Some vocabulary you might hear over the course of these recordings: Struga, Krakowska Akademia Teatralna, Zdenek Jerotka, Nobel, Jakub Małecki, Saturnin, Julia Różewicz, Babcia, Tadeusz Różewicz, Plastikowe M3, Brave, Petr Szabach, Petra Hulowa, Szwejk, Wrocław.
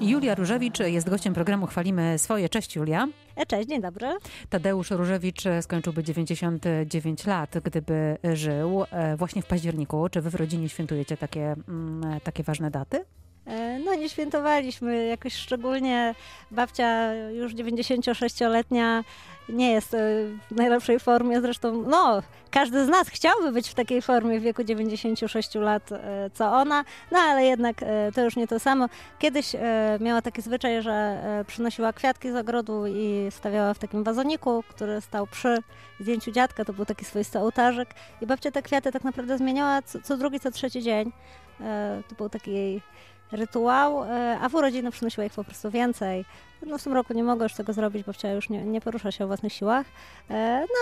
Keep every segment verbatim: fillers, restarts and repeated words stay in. Julia Różewicz jest gościem programu Chwalimy Swoje. Cześć Julia. Cześć, dzień dobry. Tadeusz Różewicz skończyłby dziewięćdziesiąt dziewięć lat, gdyby żył właśnie w październiku. Czy wy w rodzinie świętujecie takie, takie ważne daty? No nie świętowaliśmy jakoś szczególnie. Babcia już dziewięćdziesięciosześcioletnia nie jest w najlepszej formie. Zresztą no, każdy z nas chciałby być w takiej formie w wieku dziewięćdziesięciu sześciu lat co ona, no ale jednak to już nie to samo. Kiedyś miała taki zwyczaj, że przynosiła kwiatki z ogrodu i stawiała w takim wazoniku, który stał przy zdjęciu dziadka. To był taki swoisty ołtarzyk i babcia te kwiaty tak naprawdę zmieniała co, co drugi, co trzeci dzień. To był taki jej rytuał, a w urodziny przynosiła ich po prostu więcej. No w tym roku nie mogę już tego zrobić, babcia już nie, nie porusza się o własnych siłach. No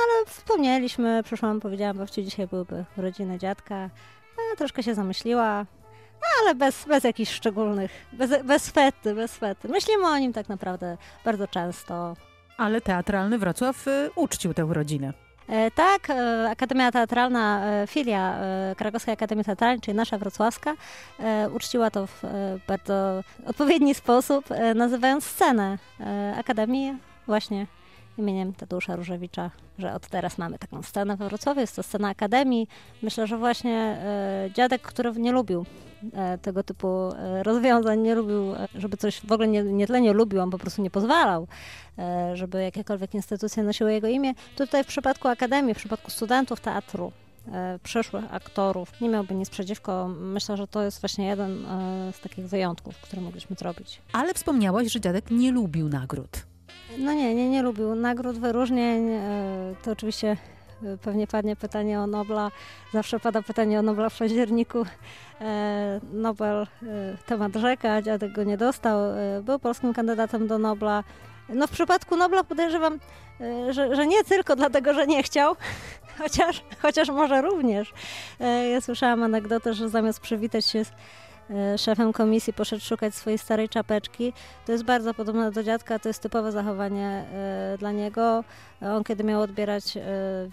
ale wspomnieliśmy, przyszłam, powiedziałam babci, dzisiaj byłyby urodziny dziadka. No, troszkę się zamyśliła, no, ale bez, bez jakichś szczególnych, bez, bez fety, bez fety. Myślimy o nim tak naprawdę bardzo często. Ale Teatralny Wrocław uczcił tę urodzinę. Tak, Akademia Teatralna, filia Krakowskiej Akademii Teatralnej, czyli nasza wrocławska, uczciła to w bardzo odpowiedni sposób, nazywając scenę Akademii właśnie imieniem Tadeusza Różewicza, że od teraz mamy taką scenę we Wrocławiu, jest to scena Akademii. Myślę, że właśnie dziadek, który nie lubił tego typu rozwiązań, nie lubił, żeby coś w ogóle nie, nie tyle nie lubił, on po prostu nie pozwalał, żeby jakiekolwiek instytucje nosiły jego imię. Tutaj w przypadku Akademii, w przypadku studentów teatru, przyszłych aktorów, nie miałby nic przeciwko. Myślę, że to jest właśnie jeden z takich wyjątków, które mogliśmy zrobić. Ale wspomniałaś, że dziadek nie lubił nagród. No nie, nie, nie lubił nagród, wyróżnień, to oczywiście pewnie padnie pytanie o Nobla, zawsze pada pytanie o Nobla w październiku. Nobel, temat rzeka, dziadek go nie dostał, był polskim kandydatem do Nobla. No w przypadku Nobla podejrzewam, że, że nie tylko dlatego, że nie chciał, chociaż, chociaż może również. Ja słyszałam anegdotę, że zamiast przywitać się z szefem komisji poszedł szukać swojej starej czapeczki. To jest bardzo podobne do dziadka, to jest typowe zachowanie y, dla niego. On kiedy miał odbierać y,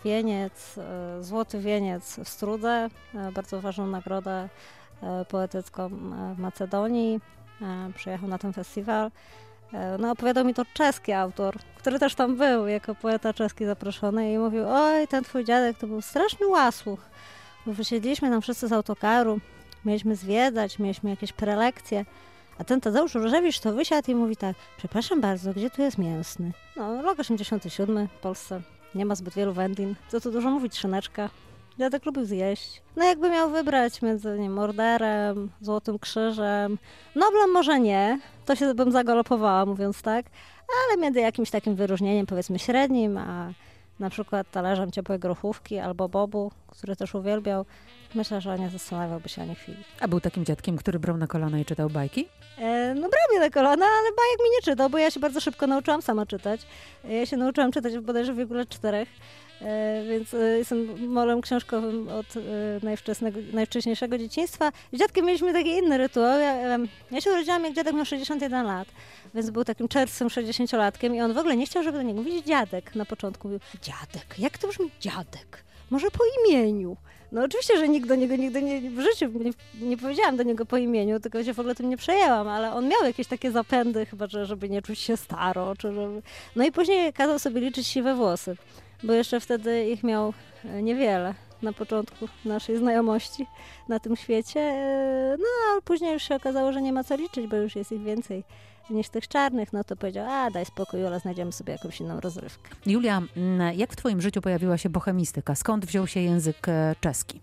wieniec, y, złoty wieniec w Strudze, y, bardzo ważną nagrodę y, poetycką w Macedonii, y, przyjechał na ten festiwal. No, opowiadał mi to czeski autor, który też tam był jako poeta czeski zaproszony i mówił, oj, ten twój dziadek to był straszny łasłuch, bo wysiedliśmy tam wszyscy z autokaru. Mieliśmy zwiedzać, mieliśmy jakieś prelekcje, a ten Tadeusz Różewicz to wysiadł i mówi tak, przepraszam bardzo, gdzie tu jest mięsny? No, rok osiemdziesiąty siódmy w Polsce, nie ma zbyt wielu wędlin, co tu dużo mówić, szyneczka. Dziadek lubił zjeść. No jakby miał wybrać między nie, Morderem, Złotym Krzyżem, Noblem może nie, to się bym zagalopowała mówiąc tak, ale między jakimś takim wyróżnieniem powiedzmy średnim, a na przykład talerzem ciepłej grochówki albo bobu, który też uwielbiał. Myślę, że nie zastanawiałby się ani chwili. A był takim dziadkiem, który brał na kolana i czytał bajki? E, no brał mnie na kolana, ale bajek mi nie czytał, bo ja się bardzo szybko nauczyłam sama czytać. Ja się nauczyłam czytać bodajże w wieku lat czterech, e, więc e, jestem molem książkowym od e, najwczesnego, najwcześniejszego dzieciństwa. Z dziadkiem mieliśmy taki inny rytuał. Ja, e, ja się urodziłam, jak dziadek miał sześćdziesiąt jeden lat, więc był takim czerwcem sześćdziesięciolatkiem i on w ogóle nie chciał, żeby do niego mówić dziadek. Na początku mówił, dziadek, jak to brzmi dziadek? Może po imieniu. No oczywiście, że nikt do niego nigdy nie, w życiu nie, nie powiedziałam do niego po imieniu, tylko się w ogóle tym nie przejęłam, ale on miał jakieś takie zapędy chyba, że, żeby nie czuć się staro. Czy żeby... No i później kazał sobie liczyć siwe włosy, bo jeszcze wtedy ich miał niewiele na początku naszej znajomości na tym świecie. No ale później już się okazało, że nie ma co liczyć, bo już jest ich więcej niż tych czarnych, no to powiedział, a daj spokój, Jola, znajdziemy sobie jakąś inną rozrywkę. Julia, jak w twoim życiu pojawiła się bohemistyka? Skąd wziął się język czeski?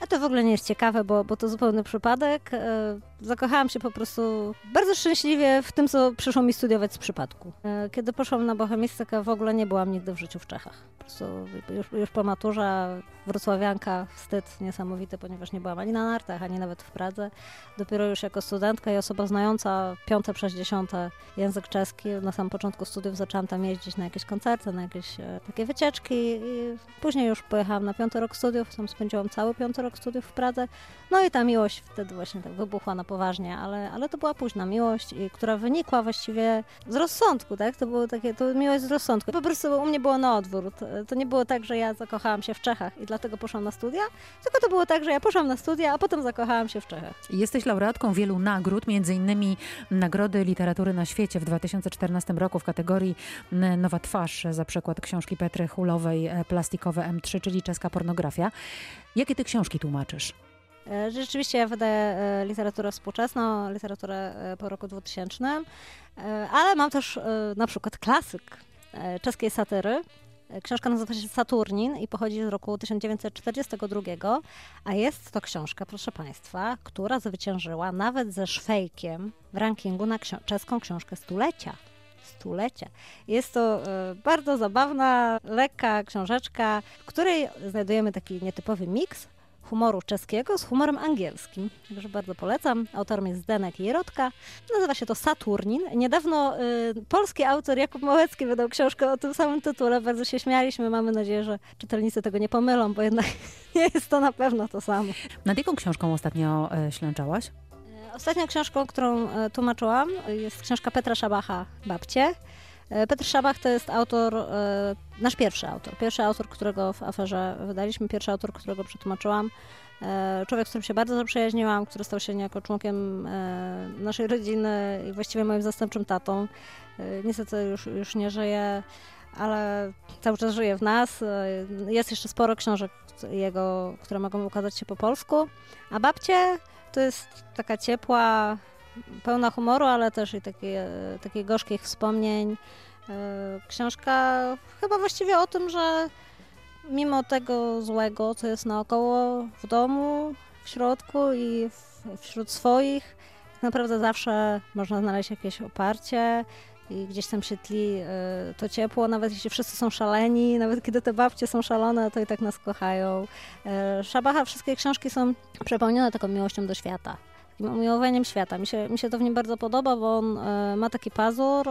A to w ogóle nie jest ciekawe, bo, bo to zupełny przypadek. Zakochałam się po prostu bardzo szczęśliwie w tym, co przyszło mi studiować z przypadku. Kiedy poszłam na bohemistykę, w ogóle nie byłam nigdy w życiu w Czechach. Po prostu już, już po maturze wrocławianka, wstyd niesamowity, ponieważ nie byłam ani na nartach, ani nawet w Pradze. Dopiero już jako studentka i osoba znająca piąte przez dziesiąte język czeski, na samym początku studiów zaczęłam tam jeździć na jakieś koncerty, na jakieś takie wycieczki i później już pojechałam na piąty rok studiów, tam spędziłam cały piąty rok studiów w Pradze. No i ta miłość wtedy właśnie tak wybuchła na poważnie, ale, ale to była późna miłość, która wynikła właściwie z rozsądku, tak? To było takie, to miłość z rozsądku. Po prostu u mnie było na odwrót. To nie było tak, że ja zakochałam się w Czechach i dlatego poszłam na studia, tylko to było tak, że ja poszłam na studia, a potem zakochałam się w Czechach. Jesteś laureatką wielu nagród, między innymi Nagrody Literatury na Świecie w dwa tysiące czternastym roku w kategorii Nowa Twarz za przekład książki Petry Hulowej Plastikowe M trzy, czyli czeska pornografia. Jakie ty książki tłumaczysz? Rzeczywiście ja wydaję literaturę współczesną, literaturę po roku dwutysięcznym, ale mam też na przykład klasyk czeskiej satyry. Książka nazywa się Saturnin i pochodzi z roku tysiąc dziewięćset czterdziestego drugiego, a jest to książka, proszę Państwa, która zwyciężyła nawet ze Szwejkiem w rankingu na ksi- czeską książkę stulecia. Stulecia. Jest to y, bardzo zabawna, lekka książeczka, w której znajdujemy taki nietypowy miks humoru czeskiego z humorem angielskim. Także bardzo polecam. Autorem jest Zdenek Jerotka. Nazywa się to Saturnin. Niedawno y, polski autor Jakub Małecki wydał książkę o tym samym tytule. Bardzo się śmialiśmy. Mamy nadzieję, że czytelnicy tego nie pomylą, bo jednak nie jest to na pewno to samo. Nad jaką książką ostatnio y, ślęczałaś? Ostatnią książką, którą tłumaczyłam, jest książka Petra Szabacha, Babcie. Petr Szabach to jest autor, nasz pierwszy autor, pierwszy autor, którego w Aferze wydaliśmy, pierwszy autor, którego przetłumaczyłam. Człowiek, z którym się bardzo zaprzyjaźniłam, który stał się niejako członkiem naszej rodziny i właściwie moim zastępczym tatą. Niestety już, już nie żyje, ale cały czas żyje w nas. Jest jeszcze sporo książek jego, które mogą ukazać się po polsku, a Babcie to jest taka ciepła, pełna humoru, ale też i takie, takich gorzkich wspomnień. Książka chyba właściwie o tym, że mimo tego złego, co jest naokoło, w domu, w środku i wśród swoich, tak naprawdę zawsze można znaleźć jakieś oparcie i gdzieś tam się tli to ciepło, nawet jeśli wszyscy są szaleni, nawet kiedy te babcie są szalone, to i tak nas kochają. Szabacha, wszystkie książki są przepełnione taką miłością do świata, takim umiłowaniem świata. Mi się, mi się to w nim bardzo podoba, bo on ma taki pazur,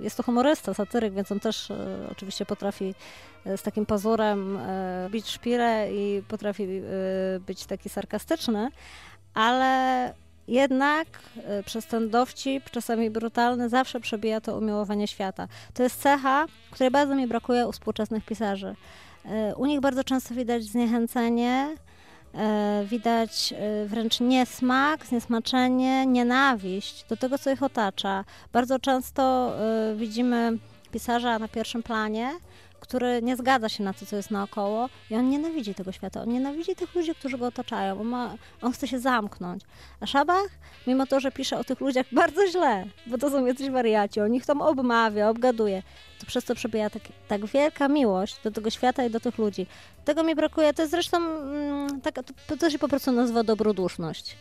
jest to humorysta, satyryk, więc on też oczywiście potrafi z takim pazurem bić szpilę i potrafi być taki sarkastyczny, ale jednak y, przez ten dowcip, czasami brutalny, zawsze przebija to umiłowanie świata. To jest cecha, której bardzo mi brakuje u współczesnych pisarzy. Y, u nich bardzo często widać zniechęcenie, y, widać y, wręcz niesmak, zniesmaczenie, nienawiść do tego, co ich otacza. Bardzo często y, widzimy pisarza na pierwszym planie, który nie zgadza się na to, co jest naokoło i on nienawidzi tego świata, on nienawidzi tych ludzi, którzy go otaczają, on, ma, on chce się zamknąć. A Szabach, mimo to, że pisze o tych ludziach bardzo źle, bo to są jacyś wariaci, on ich tam obmawia, obgaduje, to przez to przebija tak, tak wielka miłość do tego świata i do tych ludzi. Tego mi brakuje, to jest zresztą, tak, to, to się po prostu nazywa dobroduszność.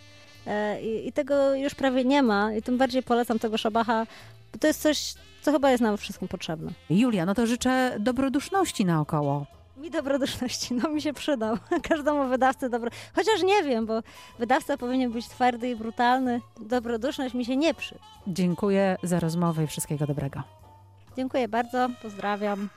I, I tego już prawie nie ma i tym bardziej polecam tego Szabacha, bo to jest coś, co chyba jest nam wszystkim potrzebne. Julia, no to życzę dobroduszności naokoło. Mi dobroduszności, no mi się przydał. Każdemu wydawcy dobro... Chociaż nie wiem, bo wydawca powinien być twardy i brutalny. Dobroduszność mi się nie przyda. Dziękuję za rozmowę i wszystkiego dobrego. Dziękuję bardzo, pozdrawiam.